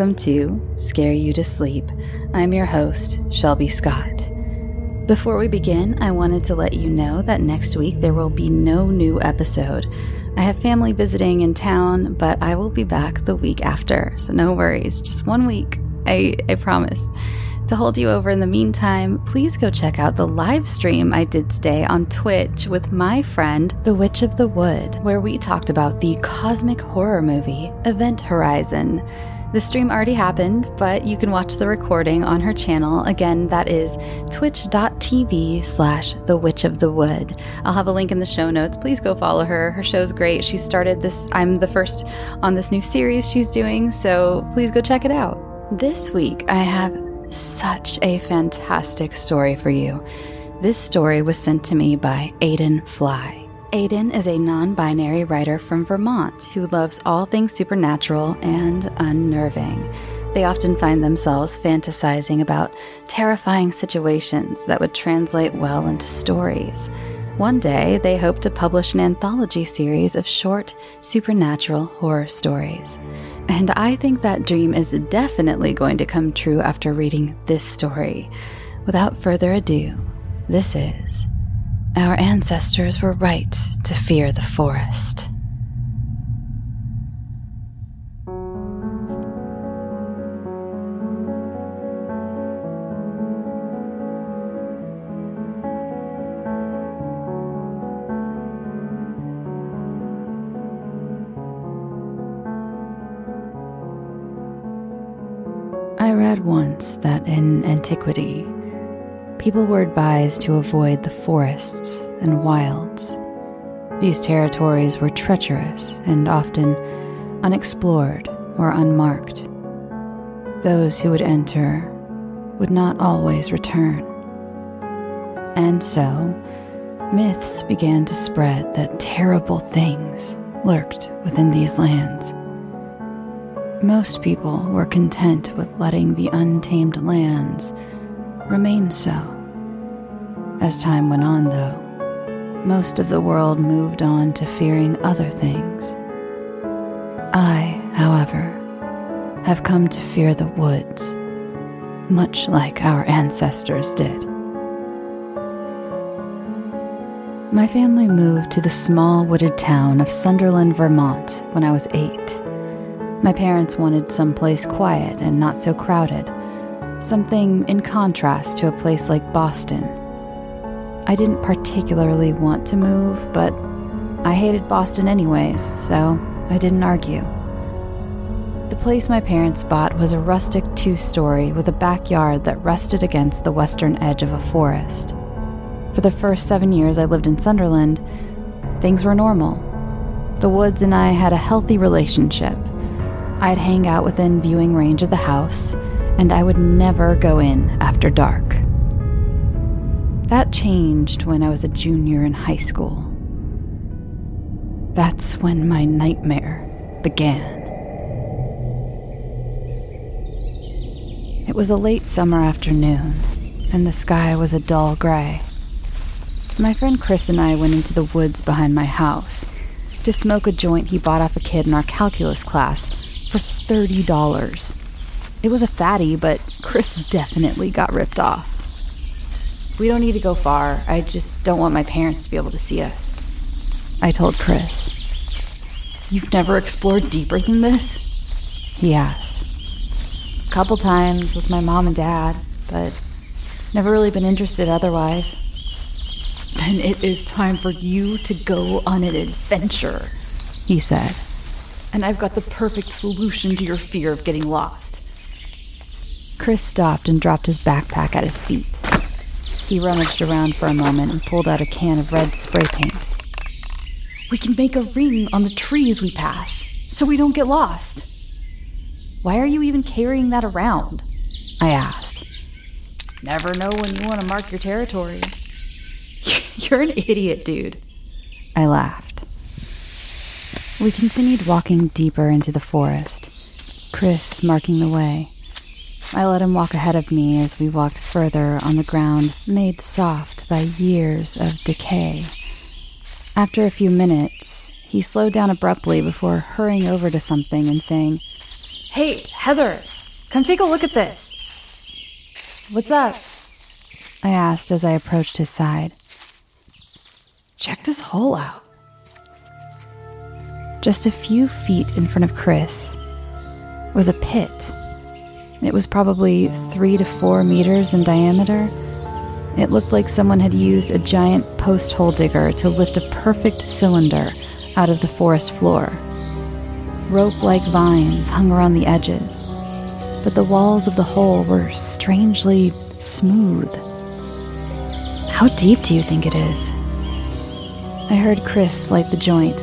Welcome to Scare You to Sleep. I'm your host, Shelby Scott. Before we begin, I wanted to let you know that next week there will be no new episode. I have family visiting in town, but I will be back the week after, so no worries, just 1 week, I promise. To hold you over in the meantime, please go check out the live stream I did today on Twitch with my friend, The Witch of the Wood, where we talked about the cosmic horror movie, Event Horizon. The stream already happened, but you can watch the recording on her channel. Again, that is twitch.tv/thewitchofthewood. I'll have a link in the show notes. Please go follow her. Her show's great. She started this. I'm the first on this new series she's doing, so please go check it out. This week, I have such a fantastic story for you. This story was sent to me by Aidan Fly. Aidan is a non-binary writer from Vermont who loves all things supernatural and unnerving. They often find themselves fantasizing about terrifying situations that would translate well into stories. One day, they hope to publish an anthology series of short supernatural horror stories. And I think that dream is definitely going to come true after reading this story. Without further ado, this is Our Ancestors Were Right to Fear the Forest. I read once that in antiquity, people were advised to avoid the forests and wilds. These territories were treacherous and often unexplored or unmarked. Those who would enter would not always return. And so, myths began to spread that terrible things lurked within these lands. Most people were content with letting the untamed lands remain so. As time went on, though, most of the world moved on to fearing other things. I, however, have come to fear the woods, much like our ancestors did. My family moved to the small wooded town of Sunderland, Vermont, when I was 8. My parents wanted someplace quiet and not so crowded, something in contrast to a place like Boston. I didn't particularly want to move, but I hated Boston anyways, so I didn't argue. The place my parents bought was a rustic 2-story with a backyard that rested against the western edge of a forest. For the first 7 years I lived in Sunderland, things were normal. The woods and I had a healthy relationship. I'd hang out within viewing range of the house, and I would never go in after dark. That changed when I was a junior in high school. That's when my nightmare began. It was a late summer afternoon, and the sky was a dull gray. My friend Chris and I went into the woods behind my house to smoke a joint he bought off a kid in our calculus class for $30. It was a fatty, but Chris definitely got ripped off. "We don't need to go far. I just don't want my parents to be able to see us," I told Chris. "You've never explored deeper than this?" he asked. "A couple times with my mom and dad, but never really been interested otherwise." "Then it is time for you to go on an adventure," he said. "And I've got the perfect solution to your fear of getting lost." Chris stopped and dropped his backpack at his feet. He rummaged around for a moment and pulled out a can of red spray paint. "We can make a ring on the trees we pass, so we don't get lost." "Why are you even carrying that around?" I asked. "Never know when you want to mark your territory." "You're an idiot, dude," I laughed. We continued walking deeper into the forest, Chris marking the way. I let him walk ahead of me as we walked further on the ground made soft by years of decay. After a few minutes, he slowed down abruptly before hurrying over to something and saying, Hey, Heather, come take a look at this. What's up? I asked as I approached his side. Check this hole out. Just a few feet in front of Chris was a pit. It was probably 3 to 4 meters in diameter. It looked like someone had used a giant post hole digger to lift a perfect cylinder out of the forest floor. Rope-like vines hung around the edges, but the walls of the hole were strangely smooth. How deep do you think it is? I heard Chris light the joint.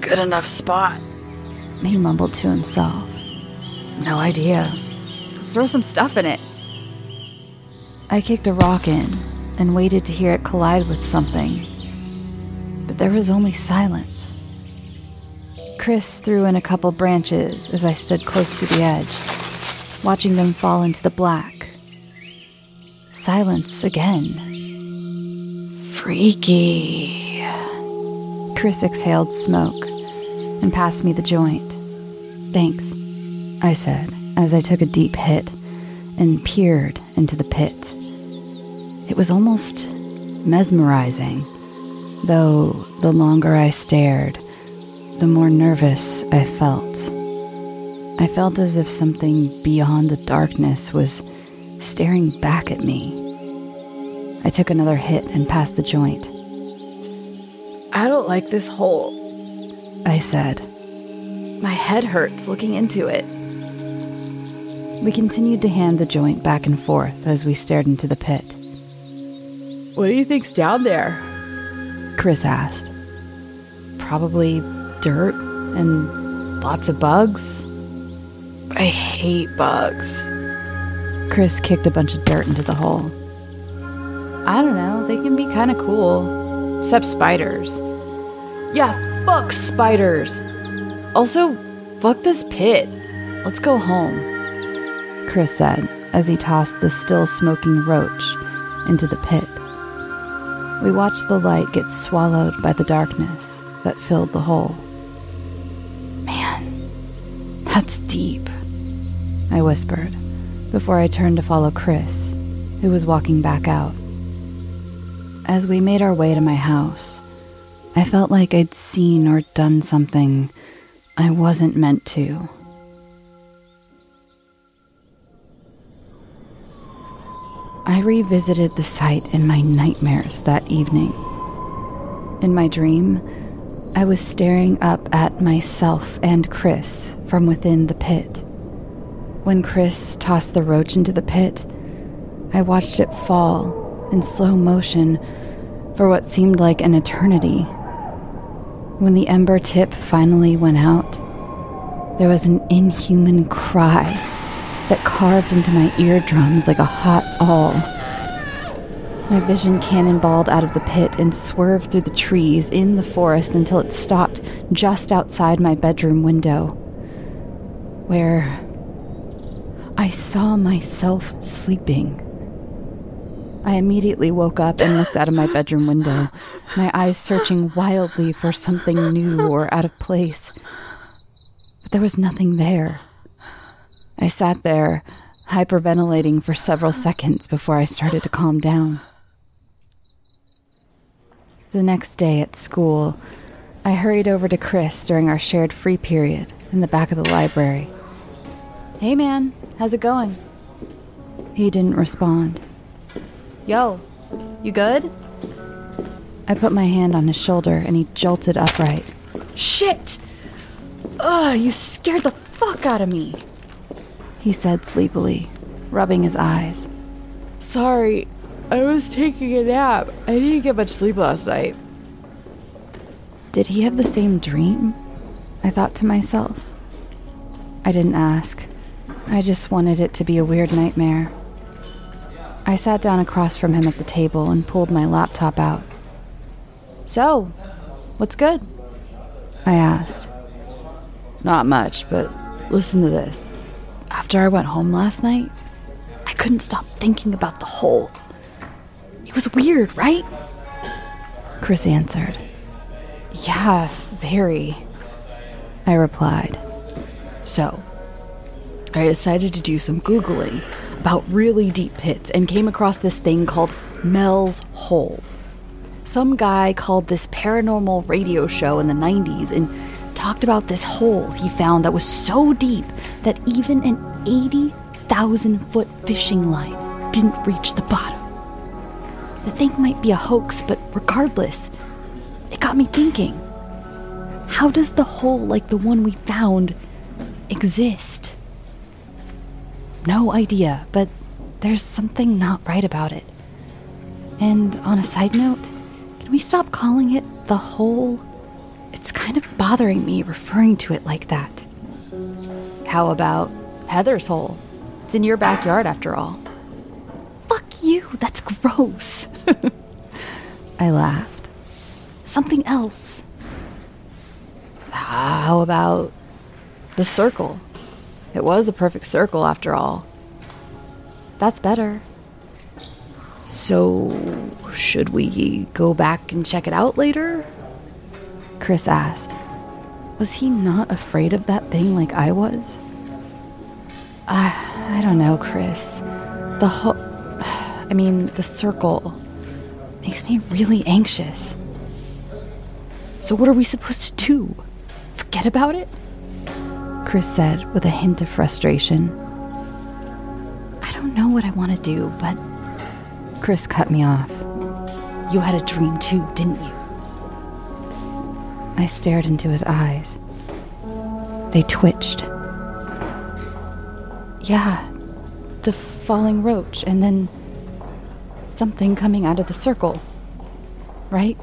Good enough spot, he mumbled to himself. No idea. Let's throw some stuff in it. I kicked a rock in and waited to hear it collide with something, but there was only silence. Chris threw in a couple branches as I stood close to the edge, watching them fall into the black. Silence again. Freaky. Chris exhaled smoke and passed me the joint. Thanks, I said as I took a deep hit and peered into the pit. It was almost mesmerizing, though the longer I stared, the more nervous I felt. I felt as if something beyond the darkness was staring back at me. I took another hit and passed the joint. I don't like this hole, I said. My head hurts looking into it. We continued to hand the joint back and forth as we stared into the pit. What do you think's down there? Chris asked. Probably dirt and lots of bugs. I hate bugs. Chris kicked a bunch of dirt into the hole. I don't know, they can be kind of cool. Except spiders. Yeah, fuck spiders. Also, fuck this pit. Let's go home, Chris said as he tossed the still smoking roach into the pit. We watched the light get swallowed by the darkness that filled the hole. Man, that's deep, I whispered before I turned to follow Chris, who was walking back out. As we made our way to my house, I felt like I'd seen or done something I wasn't meant to. I revisited the site in my nightmares that evening. In my dream, I was staring up at myself and Chris from within the pit. When Chris tossed the roach into the pit, I watched it fall in slow motion for what seemed like an eternity. When the ember tip finally went out, there was an inhuman cry that carved into my eardrums like a hot awl. My vision cannonballed out of the pit and swerved through the trees in the forest until it stopped just outside my bedroom window, where I saw myself sleeping. I immediately woke up and looked out of my bedroom window, my eyes searching wildly for something new or out of place. But there was nothing there. I sat there, hyperventilating for several seconds before I started to calm down. The next day at school, I hurried over to Chris during our shared free period in the back of the library. Hey man, how's it going? He didn't respond. Yo, you good? I put my hand on his shoulder and he jolted upright. Shit! Ugh, you scared the fuck out of me, he said sleepily, rubbing his eyes. Sorry, I was taking a nap. I didn't get much sleep last night. Did he have the same dream? I thought to myself. I didn't ask. I just wanted it to be a weird nightmare. I sat down across from him at the table and pulled my laptop out. So, what's good? I asked. Not much, but listen to this. After I went home last night, I couldn't stop thinking about the hole. It was weird, right? Chris answered. Yeah, very. I replied. So, I decided to do some Googling about really deep pits and came across this thing called Mel's Hole. Some guy called this paranormal radio show in the 90s and talked about this hole he found that was so deep that even an 80,000-foot fishing line didn't reach the bottom. The thing might be a hoax, but regardless, it got me thinking. How does the hole like the one we found exist? No idea, but there's something not right about it. And on a side note, can we stop calling it the hole? It's kind of bothering me referring to it like that. How about Heather's hole? It's in your backyard after all. Fuck you, that's gross. I laughed. Something else. How about the circle? It was a perfect circle after all. That's better. So, should we go back and check it out later? Chris asked. Was he not afraid of that thing like I was? I don't know, Chris. The circle makes me really anxious. So what are we supposed to do? Forget about it? Chris said with a hint of frustration. I don't know what I want to do, but... Chris cut me off. You had a dream too, didn't you? I stared into his eyes. They twitched. Yeah, the falling roach and then something coming out of the circle, right?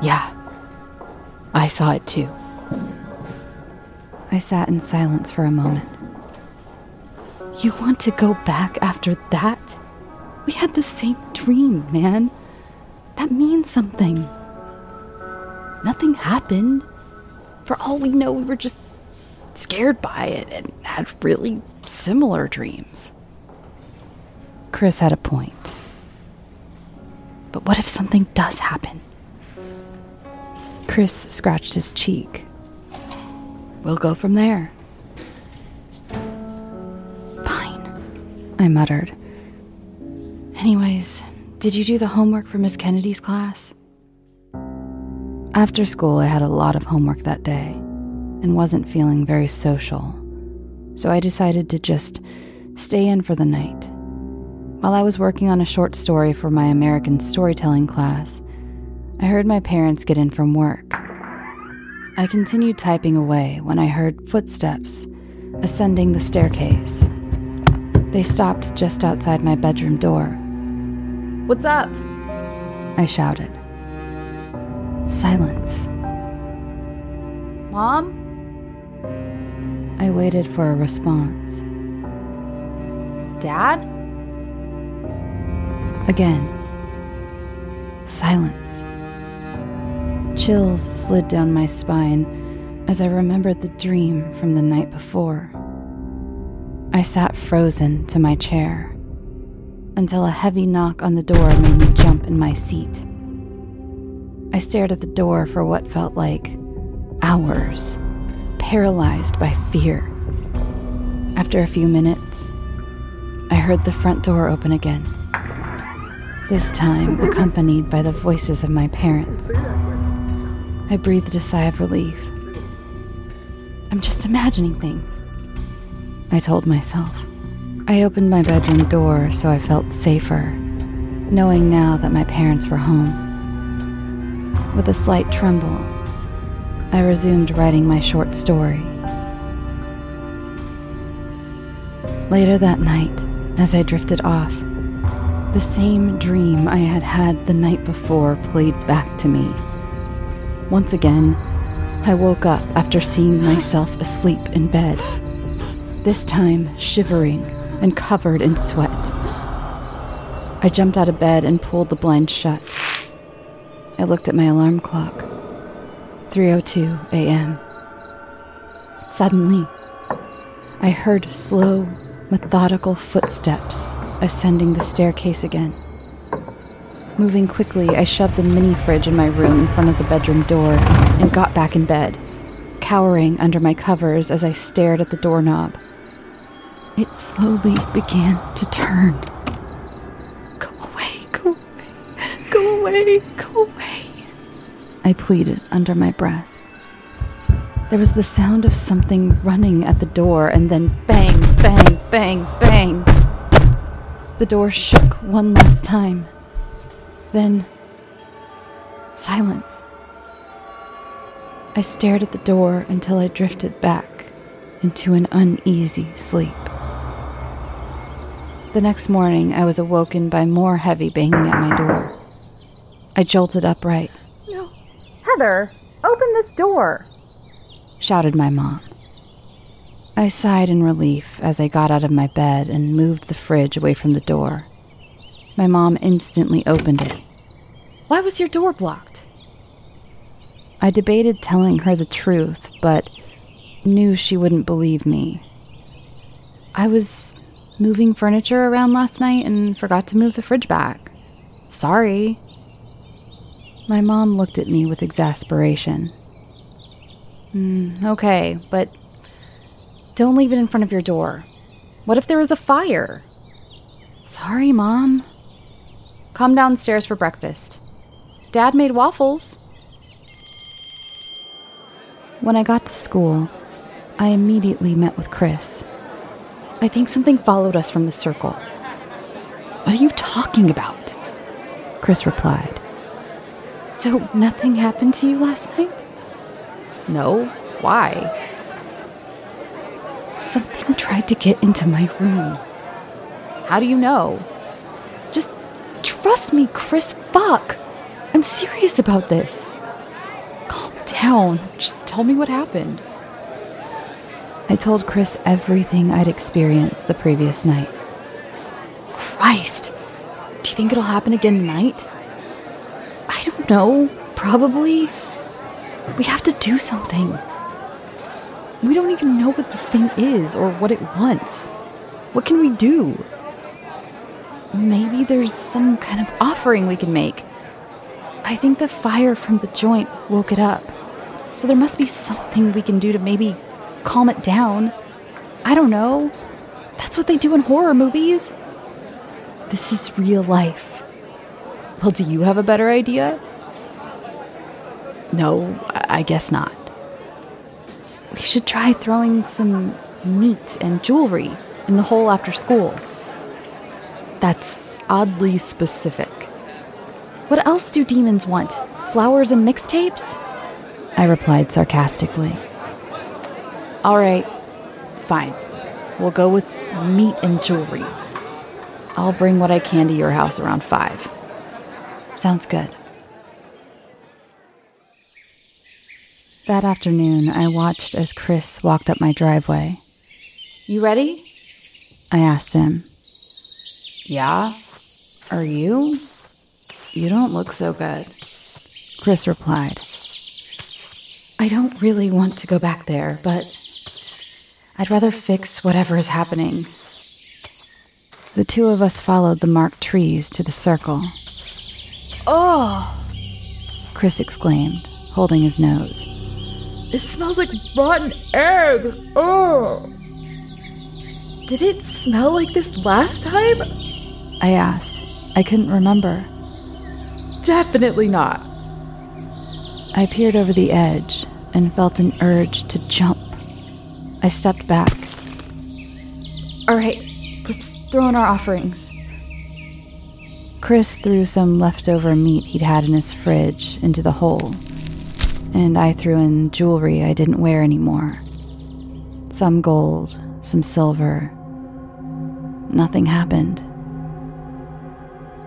Yeah, I saw it too. I sat in silence for a moment. You want to go back after that? We had the same dream, man. That means something. Nothing happened. For all we know, we were just scared by it and had really similar dreams. Chris had a point. But what if something does happen? Chris scratched his cheek. We'll go from there. Fine, I muttered. Anyways, did you do the homework for Miss Kennedy's class? After school, I had a lot of homework that day and wasn't feeling very social, so I decided to just stay in for the night. While I was working on a short story for my American storytelling class, I heard my parents get in from work. I continued typing away when I heard footsteps ascending the staircase. They stopped just outside my bedroom door. What's up? I shouted. Silence. Mom? I waited for a response. Dad? Again. Silence. Chills slid down my spine as I remembered the dream from the night before. I sat frozen to my chair until a heavy knock on the door made me jump in my seat. I stared at the door for what felt like hours, paralyzed by fear. After a few minutes, I heard the front door open again, this time accompanied by the voices of my parents. I breathed a sigh of relief. I'm just imagining things, I told myself. I opened my bedroom door so I felt safer, knowing now that my parents were home. With a slight tremble, I resumed writing my short story. Later that night, as I drifted off, the same dream I had had the night before played back to me. Once again, I woke up after seeing myself asleep in bed, this time shivering and covered in sweat. I jumped out of bed and pulled the blind shut. I looked at my alarm clock. 3:02 a.m. Suddenly, I heard slow, methodical footsteps ascending the staircase again. Moving quickly, I shoved the mini fridge in my room in front of the bedroom door and got back in bed, cowering under my covers as I stared at the doorknob. It slowly began to turn. Go away, go away, go away, go away, I pleaded under my breath. There was the sound of something running at the door, and then bang, bang, bang, bang. The door shook one last time. Then, silence. I stared at the door until I drifted back into an uneasy sleep. The next morning, I was awoken by more heavy banging at my door. I jolted upright. No. Heather, open this door, shouted my mom. I sighed in relief as I got out of my bed and moved the fridge away from the door. My mom instantly opened it. Why was your door blocked? I debated telling her the truth, but knew she wouldn't believe me. I was moving furniture around last night and forgot to move the fridge back. Sorry. My mom looked at me with exasperation. Okay, but don't leave it in front of your door. What if there was a fire? Sorry, Mom. Come downstairs for breakfast. Dad made waffles. When I got to school, I immediately met with Chris. I think something followed us from the circle. What are you talking about? Chris replied. So nothing happened to you last night? No, why? Something tried to get into my room. How do you know? Just trust me, Chris. Fuck. I'm serious about this. Calm down. Just tell me what happened. I told Chris everything I'd experienced the previous night. Christ. Do you think it'll happen again tonight? I don't know. Probably. We have to do something. We don't even know what this thing is or what it wants. What can we do? Maybe there's some kind of offering we can make. I think the fire from the joint woke it up. So there must be something we can do to maybe calm it down. I don't know. That's what they do in horror movies. This is real life. Well, do you have a better idea? No, I guess not. We should try throwing some meat and jewelry in the hole after school. That's oddly specific. What else do demons want? Flowers and mixtapes? I replied sarcastically. All right, fine. We'll go with meat and jewelry. I'll bring what I can to your house around 5. Sounds good. That afternoon, I watched as Chris walked up my driveway. You ready? I asked him. Yeah. Are you? You don't look so good, Chris replied. I don't really want to go back there, but I'd rather fix whatever is happening. The two of us followed the marked trees to the circle. Oh! Chris exclaimed, holding his nose. It smells like rotten eggs. Ugh. Did it smell like this last time? I asked. I couldn't remember. Definitely not. I peered over the edge and felt an urge to jump. I stepped back. All right, let's throw in our offerings. Chris threw some leftover meat he'd had in his fridge into the hole. And I threw in jewelry I didn't wear anymore. Some gold, some silver. Nothing happened.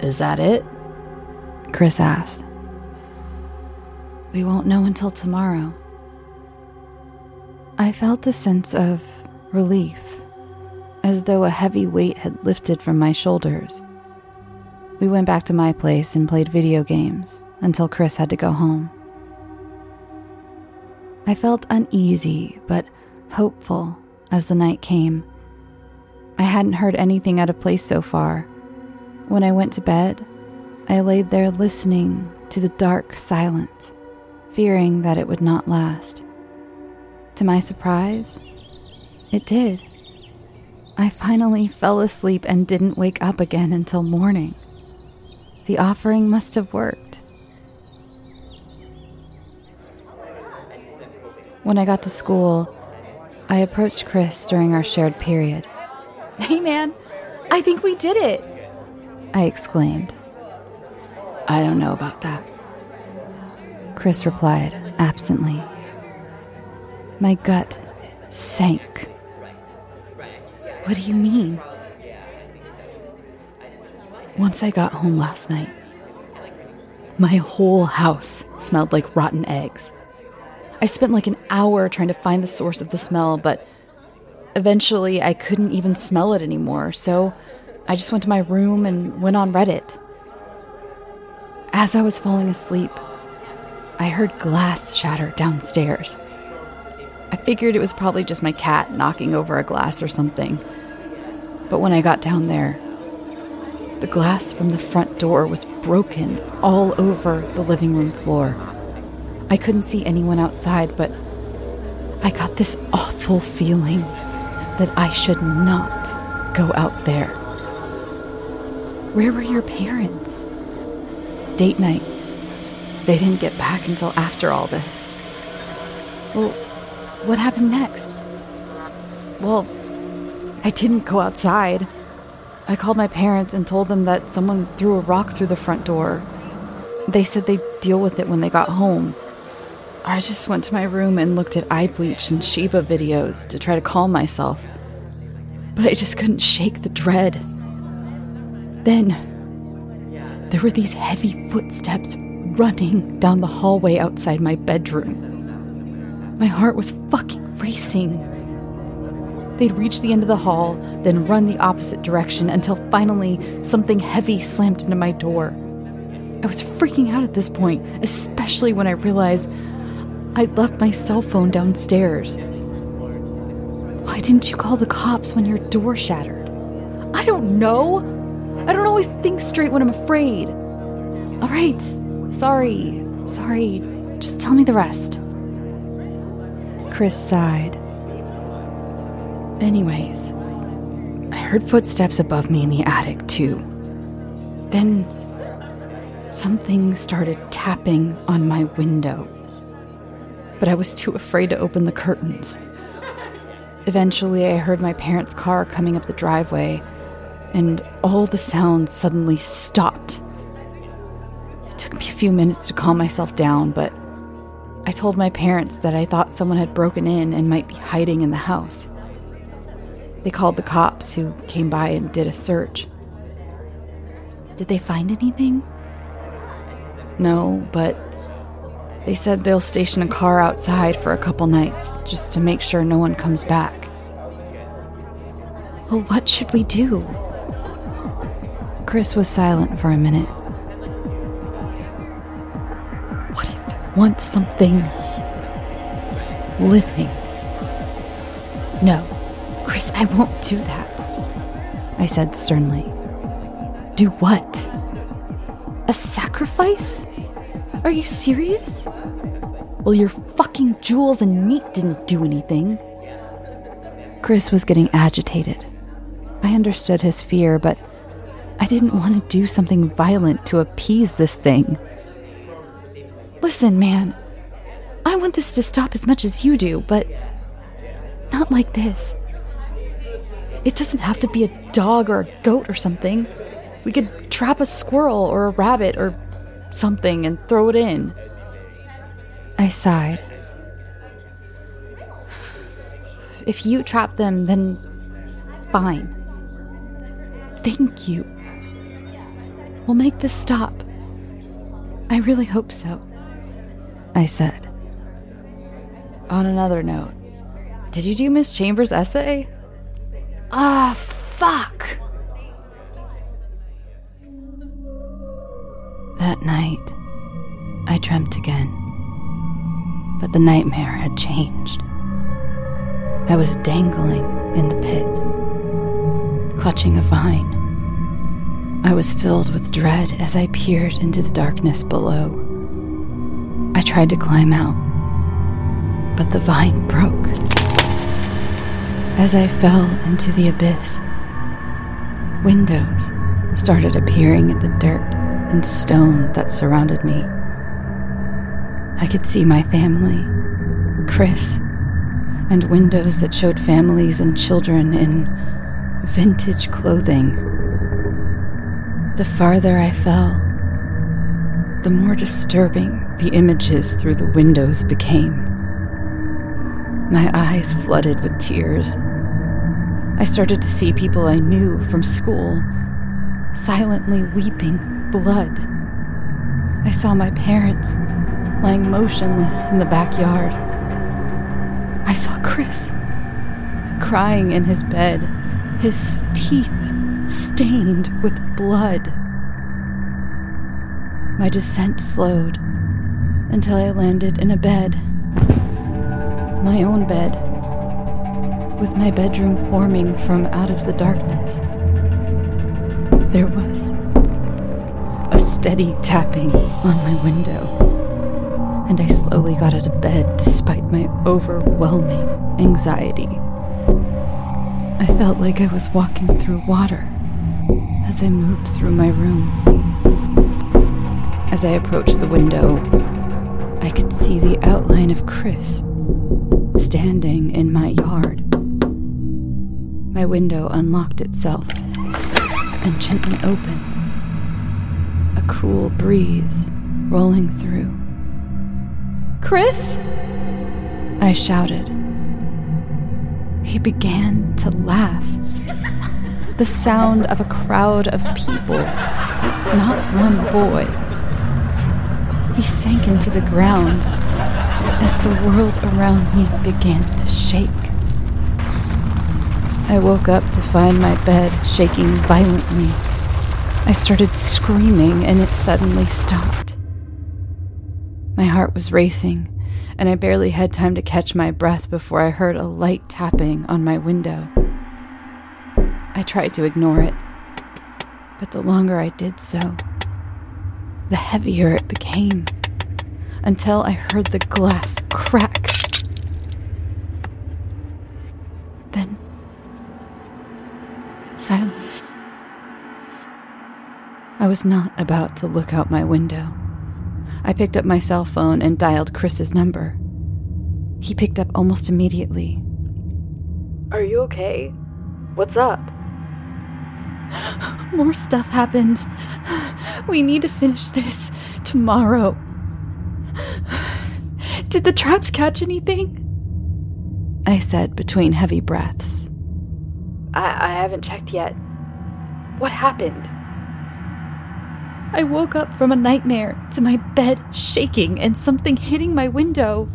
Is that it? Chris asked. We won't know until tomorrow. I felt a sense of relief, as though a heavy weight had lifted from my shoulders. We went back to my place and played video games until Chris had to go home. I felt uneasy, but hopeful as the night came. I hadn't heard anything out of place so far. When I went to bed, I laid there listening to the dark silence, fearing that it would not last. To my surprise, it did. I finally fell asleep and didn't wake up again until morning. The offering must have worked. When I got to school, I approached Chris during our shared period. "Hey man, I think we did it," I exclaimed. "I don't know about that," Chris replied absently. My gut sank. "What do you mean?" "Once I got home last night, my whole house smelled like rotten eggs. I spent like an hour trying to find the source of the smell, but eventually I couldn't even smell it anymore, so I just went to my room and went on Reddit. As I was falling asleep, I heard glass shatter downstairs. I figured it was probably just my cat knocking over a glass or something. But when I got down there, the glass from the front door was broken all over the living room floor. I couldn't see anyone outside, but I got this awful feeling that I should not go out there." "Where were your parents?" "Date night. They didn't get back until after all this." "Well, what happened next?" "Well, I didn't go outside. I called my parents and told them that someone threw a rock through the front door. They said they'd deal with it when they got home. I just went to my room and looked at eye bleach and Sheba videos to try to calm myself, but I just couldn't shake the dread. Then there were these heavy footsteps running down the hallway outside my bedroom. My heart was fucking racing. They'd reach the end of the hall, then run the opposite direction until finally something heavy slammed into my door. I was freaking out at this point, especially when I realized I'd left my cell phone downstairs." "Why didn't you call the cops when your door shattered?" "I don't know. I don't always think straight when I'm afraid." "All right. Sorry. Just tell me the rest." Chris sighed. "Anyways, I heard footsteps above me in the attic, too. Then something started tapping on my window, but I was too afraid to open the curtains. Eventually, I heard my parents' car coming up the driveway, and all the sounds suddenly stopped. It took me a few minutes to calm myself down, but I told my parents that I thought someone had broken in and might be hiding in the house. They called the cops, who came by and did a search." "Did they find anything?" "No, but they said they'll station a car outside for a couple nights just to make sure no one comes back." "Well, what should we do?" Chris was silent for a minute. "What if it wants something living?" "No. Chris, I won't do that," I said sternly. "Do what?" "A sacrifice? Are you serious?" "Well, your fucking jewels and meat didn't do anything." Chris was getting agitated. I understood his fear, but I didn't want to do something violent to appease this thing. "Listen, man, I want this to stop as much as you do, but not like this. It doesn't have to be a dog or a goat or something. We could trap a squirrel or a rabbit or something and throw it in." I sighed. "If you trap them, then fine." "Thank you. We'll make this stop. I really hope so," I said. "On another note, did you do Miss Chambers' essay?" "Ah, fuck!" That night, I dreamt again. But the nightmare had changed. I was dangling in the pit, clutching a vine. I was filled with dread as I peered into the darkness below. I tried to climb out, but the vine broke. As I fell into the abyss, windows started appearing in the dirt and stone that surrounded me. I could see my family, Chris, and windows that showed families and children in vintage clothing. The farther I fell, the more disturbing the images through the windows became. My eyes flooded with tears. I started to see people I knew from school, silently weeping blood. I saw my parents lying motionless in the backyard. I saw Chris crying in his bed, his teeth stained with blood. My descent slowed until I landed in a bed, my own bed, with my bedroom forming from out of the darkness. There was a steady tapping on my window, and I slowly got out of bed despite my overwhelming anxiety. I felt like I was walking through water as I moved through my room. As I approached the window, I could see the outline of Chris standing in my yard. My window unlocked itself and gently opened, a cool breeze rolling through. "Chris!" I shouted. He began to laugh. The sound of a crowd of people, not one boy. He sank into the ground as the world around me began to shake. I woke up to find my bed shaking violently. I started screaming and it suddenly stopped. My heart was racing, and I barely had time to catch my breath before I heard a light tapping on my window. I tried to ignore it, but the longer I did so, the heavier it became, until I heard the glass crack. Then, silence. I was not about to look out my window. I picked up my cell phone and dialed Chris's number. He picked up almost immediately. "Are you okay? What's up?" "More stuff happened. We need to finish this tomorrow. Did the traps catch anything?" I said between heavy breaths. I haven't checked yet. What happened?" "I woke up from a nightmare to my bed shaking and something hitting my window.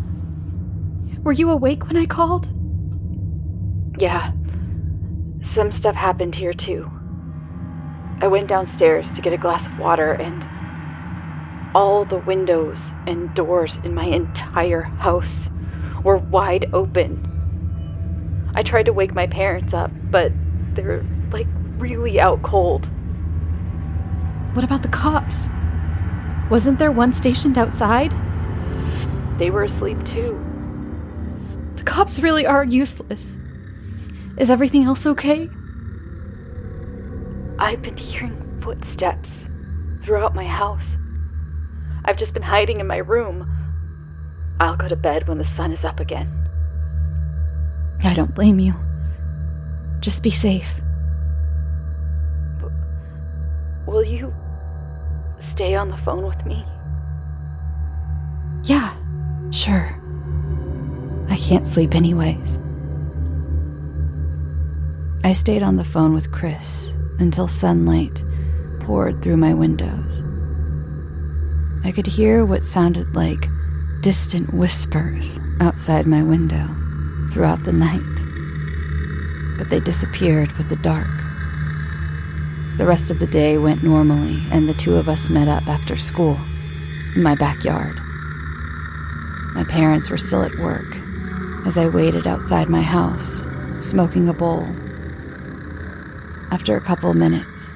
Were you awake when I called?" "Yeah. Some stuff happened here too. I went downstairs to get a glass of water and all the windows and doors in my entire house were wide open. I tried to wake my parents up, but they're really out cold." "What about the cops? Wasn't there one stationed outside?" "They were asleep too." "The cops really are useless. Is everything else okay?" "I've been hearing footsteps throughout my house. I've just been hiding in my room. I'll go to bed when the sun is up again." "I don't blame you. Just be safe." "Will you stay on the phone with me?" "Yeah, sure. I can't sleep anyways." I stayed on the phone with Chris until sunlight poured through my windows. I could hear what sounded like distant whispers outside my window throughout the night, but they disappeared with the dark. The rest of the day went normally, and the two of us met up after school, in my backyard. My parents were still at work as I waited outside my house, smoking a bowl. After a couple minutes,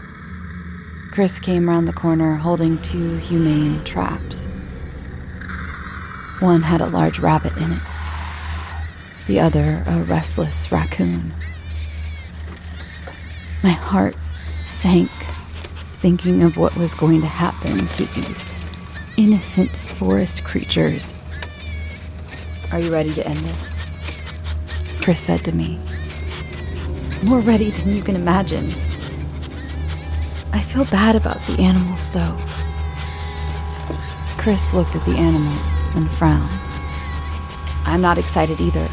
Chris came round the corner holding two humane traps. One had a large rabbit in it, the other a restless raccoon. My heart sank thinking of what was going to happen to these innocent forest creatures. "Are you ready to end this?" Chris said to me. "More ready than you can imagine. I feel bad about the animals, though." Chris looked at the animals and frowned. "I'm not excited either,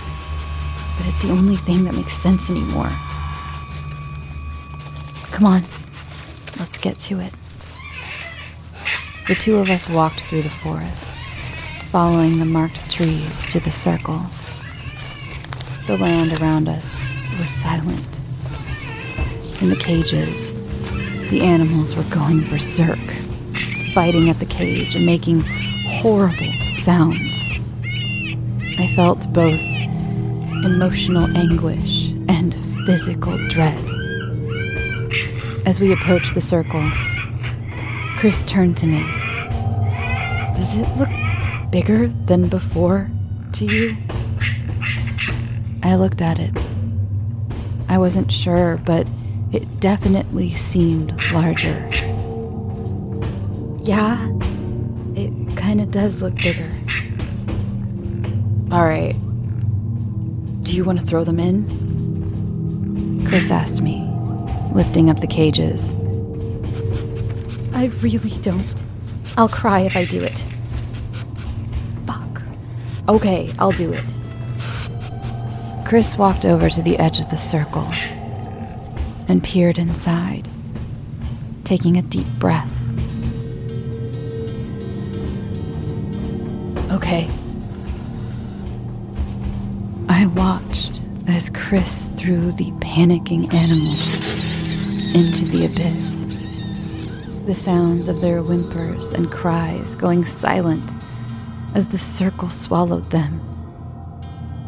but it's the only thing that makes sense anymore. Come on, let's get to it." The two of us walked through the forest, following the marked trees to the circle. The land around us was silent. In the cages, the animals were going berserk, biting at the cage and making horrible sounds. I felt both emotional anguish and physical dread. As we approached the circle, Chris turned to me. "Does it look bigger than before to you?" I looked at it. I wasn't sure, but it definitely seemed larger. "Yeah, it kind of does look bigger." "All right. Do you want to throw them in?" Chris asked me, lifting up the cages. "I really don't. I'll cry if I do it." "Fuck." "Okay, I'll do it." Chris walked over to the edge of the circle and peered inside, taking a deep breath. "Okay." I watched as Chris threw the panicking animals into the abyss, the sounds of their whimpers and cries going silent as the circle swallowed them.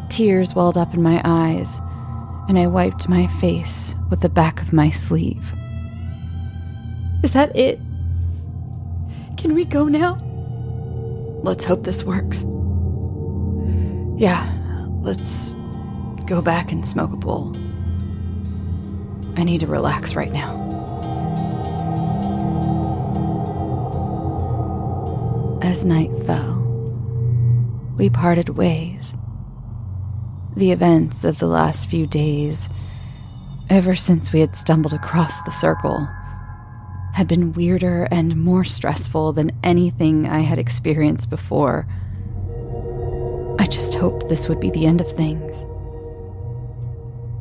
Tears welled up in my eyes, and I wiped my face with the back of my sleeve. "Is that it? Can we go now?" "Let's hope this works. Yeah, let's go back and smoke a bowl. I need to relax right now." As night fell, we parted ways. The events of the last few days, ever since we had stumbled across the circle, had been weirder and more stressful than anything I had experienced before. I just hoped this would be the end of things.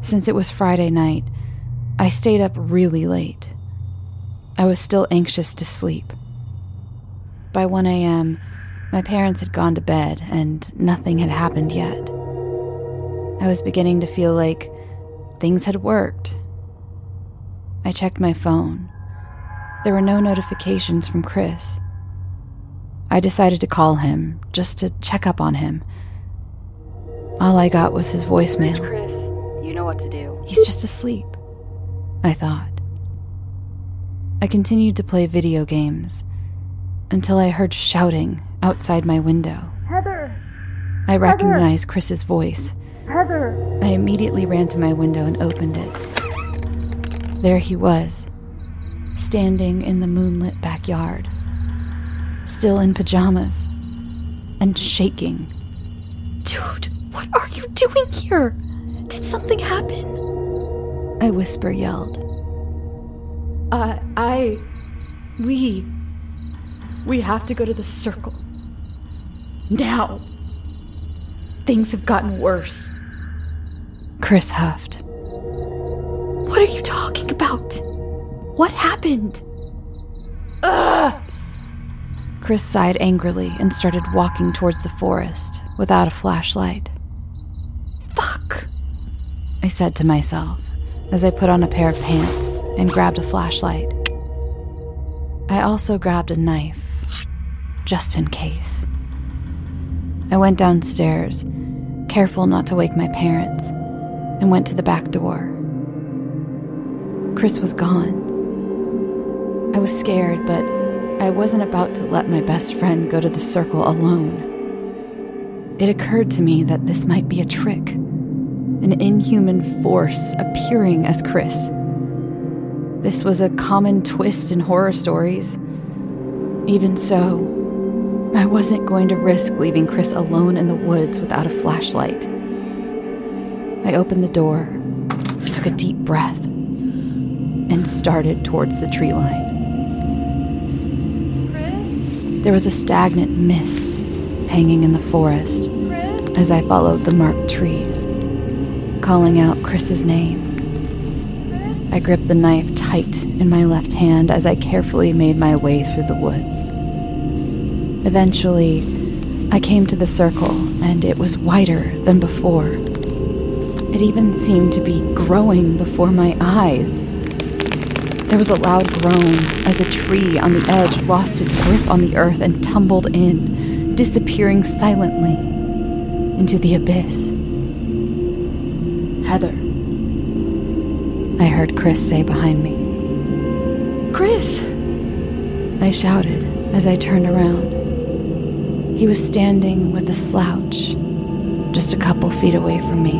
Since it was Friday night, I stayed up really late. I was still anxious to sleep. By 1 a.m., my parents had gone to bed and nothing had happened yet. I was beginning to feel like things had worked. I checked my phone. There were no notifications from Chris. I decided to call him, just to check up on him. All I got was his voicemail. "Reach Chris. You know what to do. He's just asleep," I thought. I continued to play video games until I heard shouting outside my window. "Heather!" I recognized Chris's voice. "Heather!" I immediately ran to my window and opened it. There he was, standing in the moonlit backyard, still in pajamas, and shaking. "Dude, what are you doing here? Did something happen?" I whisper yelled. We have to go to the circle. Now. Things have gotten worse." Chris huffed. "What are you talking about? What happened?" "Ugh!" Chris sighed angrily and started walking towards the forest without a flashlight. "Fuck!" I said to myself as I put on a pair of pants and grabbed a flashlight. I also grabbed a knife, just in case. I went downstairs, careful not to wake my parents, and went to the back door. Chris was gone. I was scared, but I wasn't about to let my best friend go to the circle alone. It occurred to me that this might be a trick, an inhuman force appearing as Chris. This was a common twist in horror stories. Even so, I wasn't going to risk leaving Chris alone in the woods without a flashlight. I opened the door, took a deep breath, and started towards the tree line. Chris? There was a stagnant mist hanging in the forest, Chris? As I followed the marked trees, calling out Chris's name. Chris? I gripped the knife tight in my left hand as I carefully made my way through the woods. Eventually, I came to the circle, and it was wider than before. It even seemed to be growing before my eyes. There was a loud groan as a tree on the edge lost its grip on the earth and tumbled in, disappearing silently into the abyss. Heather, I heard Chris say behind me. Chris! I shouted as I turned around. He was standing with a slouch, just a couple feet away from me.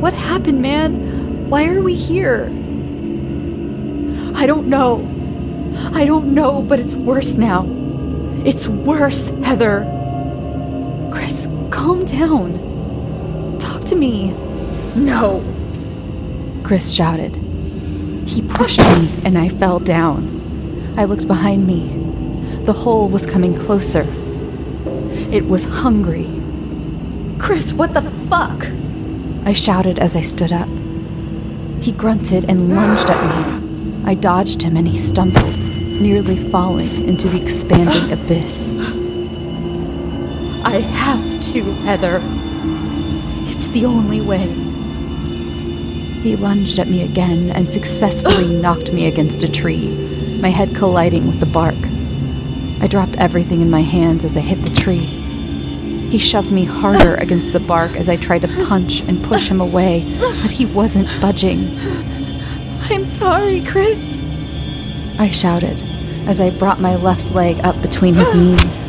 What happened, man? Why are we here? I don't know, but it's worse now. It's worse, Heather. Chris, calm down. Talk to me. No, Chris shouted. He pushed me, and I fell down. I looked behind me. The hole was coming closer. It was hungry. Chris, what the fuck? I shouted as I stood up. He grunted and lunged at me. I dodged him and he stumbled, nearly falling into the expanding abyss. I have to, Heather. It's the only way. He lunged at me again and successfully knocked me against a tree, my head colliding with the bark. I dropped everything in my hands as I hit the tree. He shoved me harder against the bark as I tried to punch and push him away, but he wasn't budging. I'm sorry, Chris, I shouted as I brought my left leg up between his knees.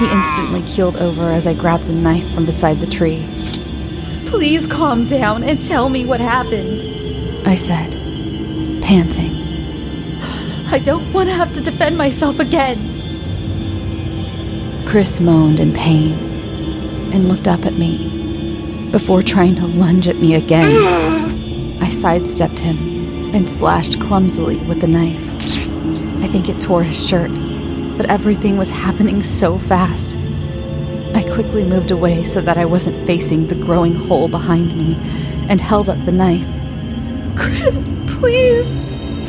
He instantly keeled over as I grabbed the knife from beside the tree. Please calm down and tell me what happened, I said, panting. I don't want to have to defend myself again. Chris moaned in pain and looked up at me, before trying to lunge at me again. I sidestepped him and slashed clumsily with the knife. I think it tore his shirt, but everything was happening so fast. I quickly moved away so that I wasn't facing the growing hole behind me and held up the knife. Chris, please,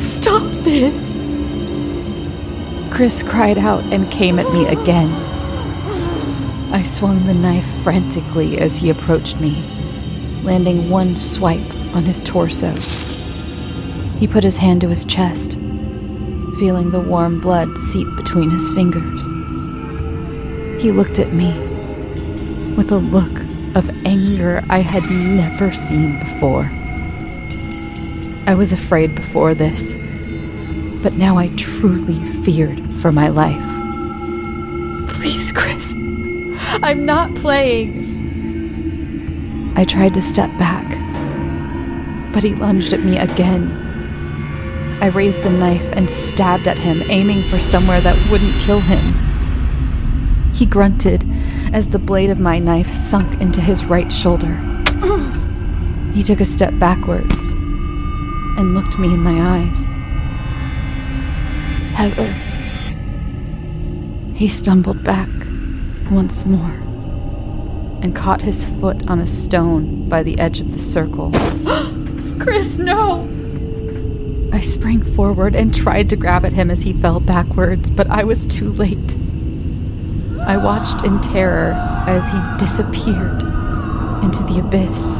stop this. Chris cried out and came at me again. I swung the knife frantically as he approached me, landing one swipe on his torso. He put his hand to his chest, feeling the warm blood seep between his fingers. He looked at me with a look of anger I had never seen before. I was afraid before this, but now I truly feared for my life. Please, Chris. I'm not playing. I tried to step back, but he lunged at me again. I raised the knife and stabbed at him, aiming for somewhere that wouldn't kill him. He grunted as the blade of my knife sunk into his right shoulder. He took a step backwards and looked me in my eyes. Heather. He stumbled back once more and caught his foot on a stone by the edge of the circle. Chris, no! I sprang forward and tried to grab at him as he fell backwards, but I was too late. I watched in terror as he disappeared into the abyss,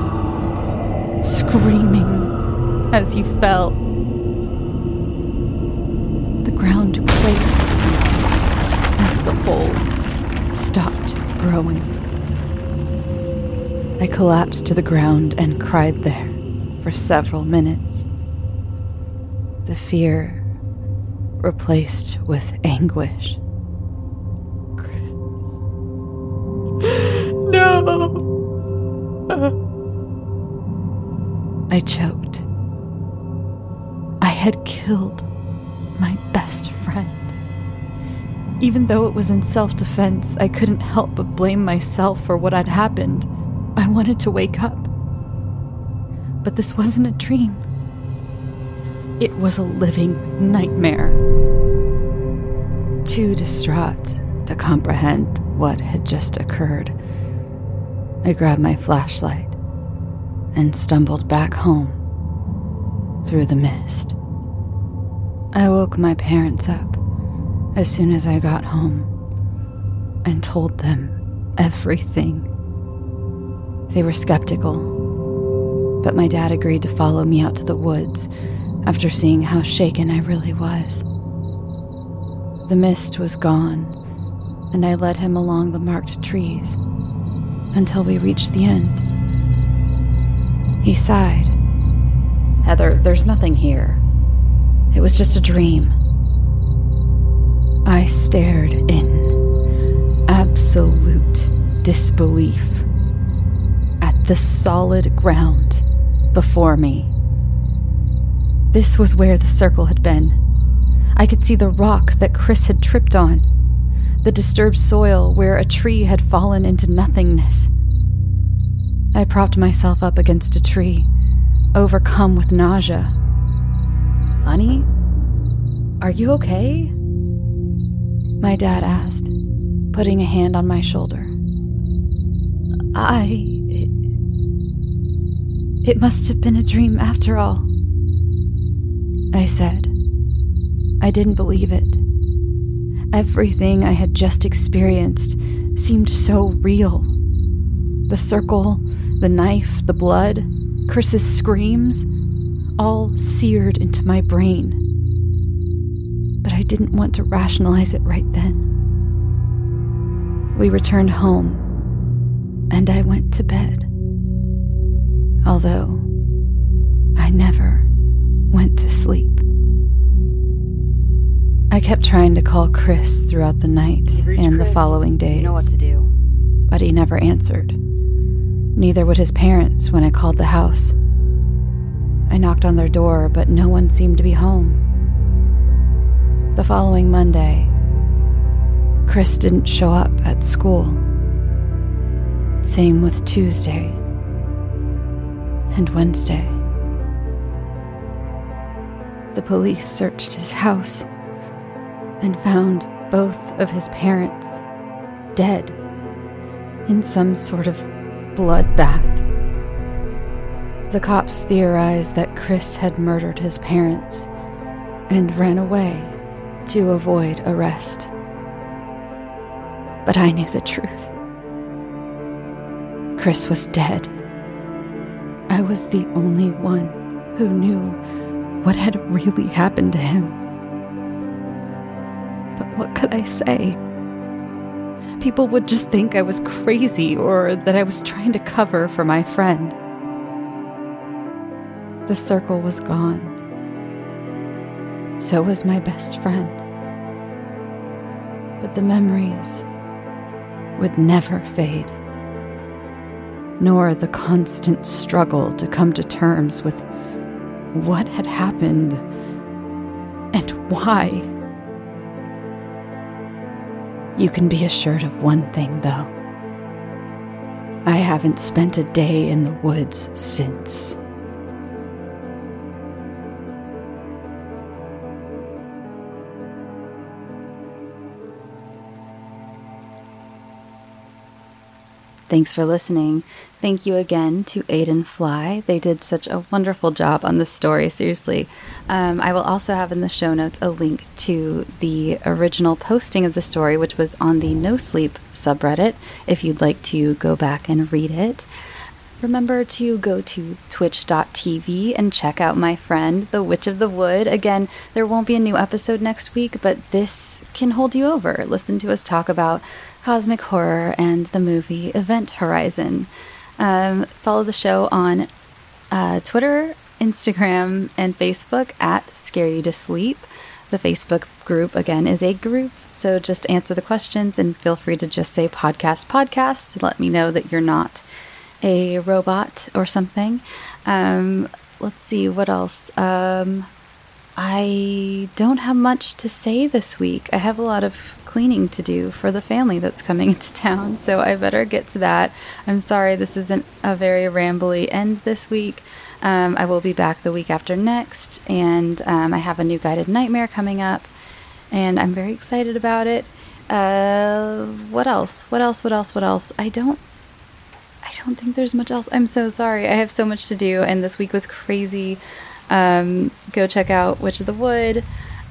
screaming as he fell. The ground quaked as the hole stopped growing. I collapsed to the ground and cried there for several minutes. The fear replaced with anguish. Chris. No! I choked. I had killed my best friend. Even though it was in self-defense, I couldn't help but blame myself for what had happened. I wanted to wake up. But this wasn't a dream. It was a living nightmare. Too distraught to comprehend what had just occurred, I grabbed my flashlight and stumbled back home through the mist. I woke my parents up as soon as I got home and told them everything. They were skeptical, but my dad agreed to follow me out to the woods after seeing how shaken I really was. The mist was gone, and I led him along the marked trees until we reached the end. He sighed. "Heather, there's nothing here. It was just a dream." I stared in absolute disbelief at the solid ground before me. This was where the circle had been. I could see the rock that Chris had tripped on, the disturbed soil where a tree had fallen into nothingness. I propped myself up against a tree, overcome with nausea. "Honey, are you okay?" my dad asked, putting a hand on my shoulder. It must have been a dream after all, I said. I didn't believe it. Everything I had just experienced seemed so real. The circle, the knife, the blood, Chris's screams, all seared into my brain. But I didn't want to rationalize it right then. We returned home, and I went to bed. Although, I never went to sleep. I kept trying to call Chris throughout the night and the following days, you know what to do. But he never answered. Neither would his parents when I called the house. I knocked on their door, but no one seemed to be home. The following Monday, Chris didn't show up at school. Same with Tuesday and Wednesday. The police searched his house and found both of his parents dead in some sort of bloodbath. The cops theorized that Chris had murdered his parents and ran away to avoid arrest. But I knew the truth. Chris was dead. I was the only one who knew what had really happened to him. But what could I say? People would just think I was crazy or that I was trying to cover for my friend. The circle was gone. So was my best friend. But the memories would never fade, nor the constant struggle to come to terms with what had happened and why. You can be assured of one thing, though. I haven't spent a day in the woods since. Thanks for listening. Thank you again to Aidan Fly. They did such a wonderful job on this story, seriously. I will also have in the show notes a link to the original posting of the story, which was on the No Sleep subreddit, if you'd like to go back and read it. Remember to go to twitch.tv and check out my friend, The Witch of the Wood. Again, there won't be a new episode next week, but this can hold you over. Listen to us talk about cosmic horror and the movie Event Horizon. Follow the show on Twitter, Instagram, and Facebook at Scare You to Sleep. The Facebook group, again, is a group, so just answer the questions and feel free to just say podcast, podcast, to let me know that you're not a robot or something. Let's see, what else? I don't have much to say this week. I have a lot of cleaning to do for the family that's coming into town, so I better get to that. I'm sorry this isn't a very rambly end this week. I will be back the week after next, and I have a new guided nightmare coming up, and I'm very excited about it. What else? I don't think there's much else. I'm so sorry. I have so much to do, and this week was crazy. Go check out Witch of the Wood.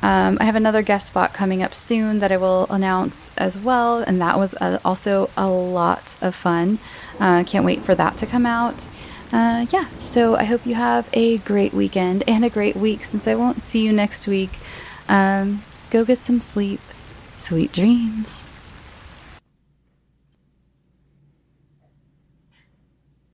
I have another guest spot coming up soon that I will announce as well, and that was also a lot of fun. Can't wait for that to come out. So I hope you have a great weekend and a great week, since I won't see you next week. Go get some sleep. Sweet dreams.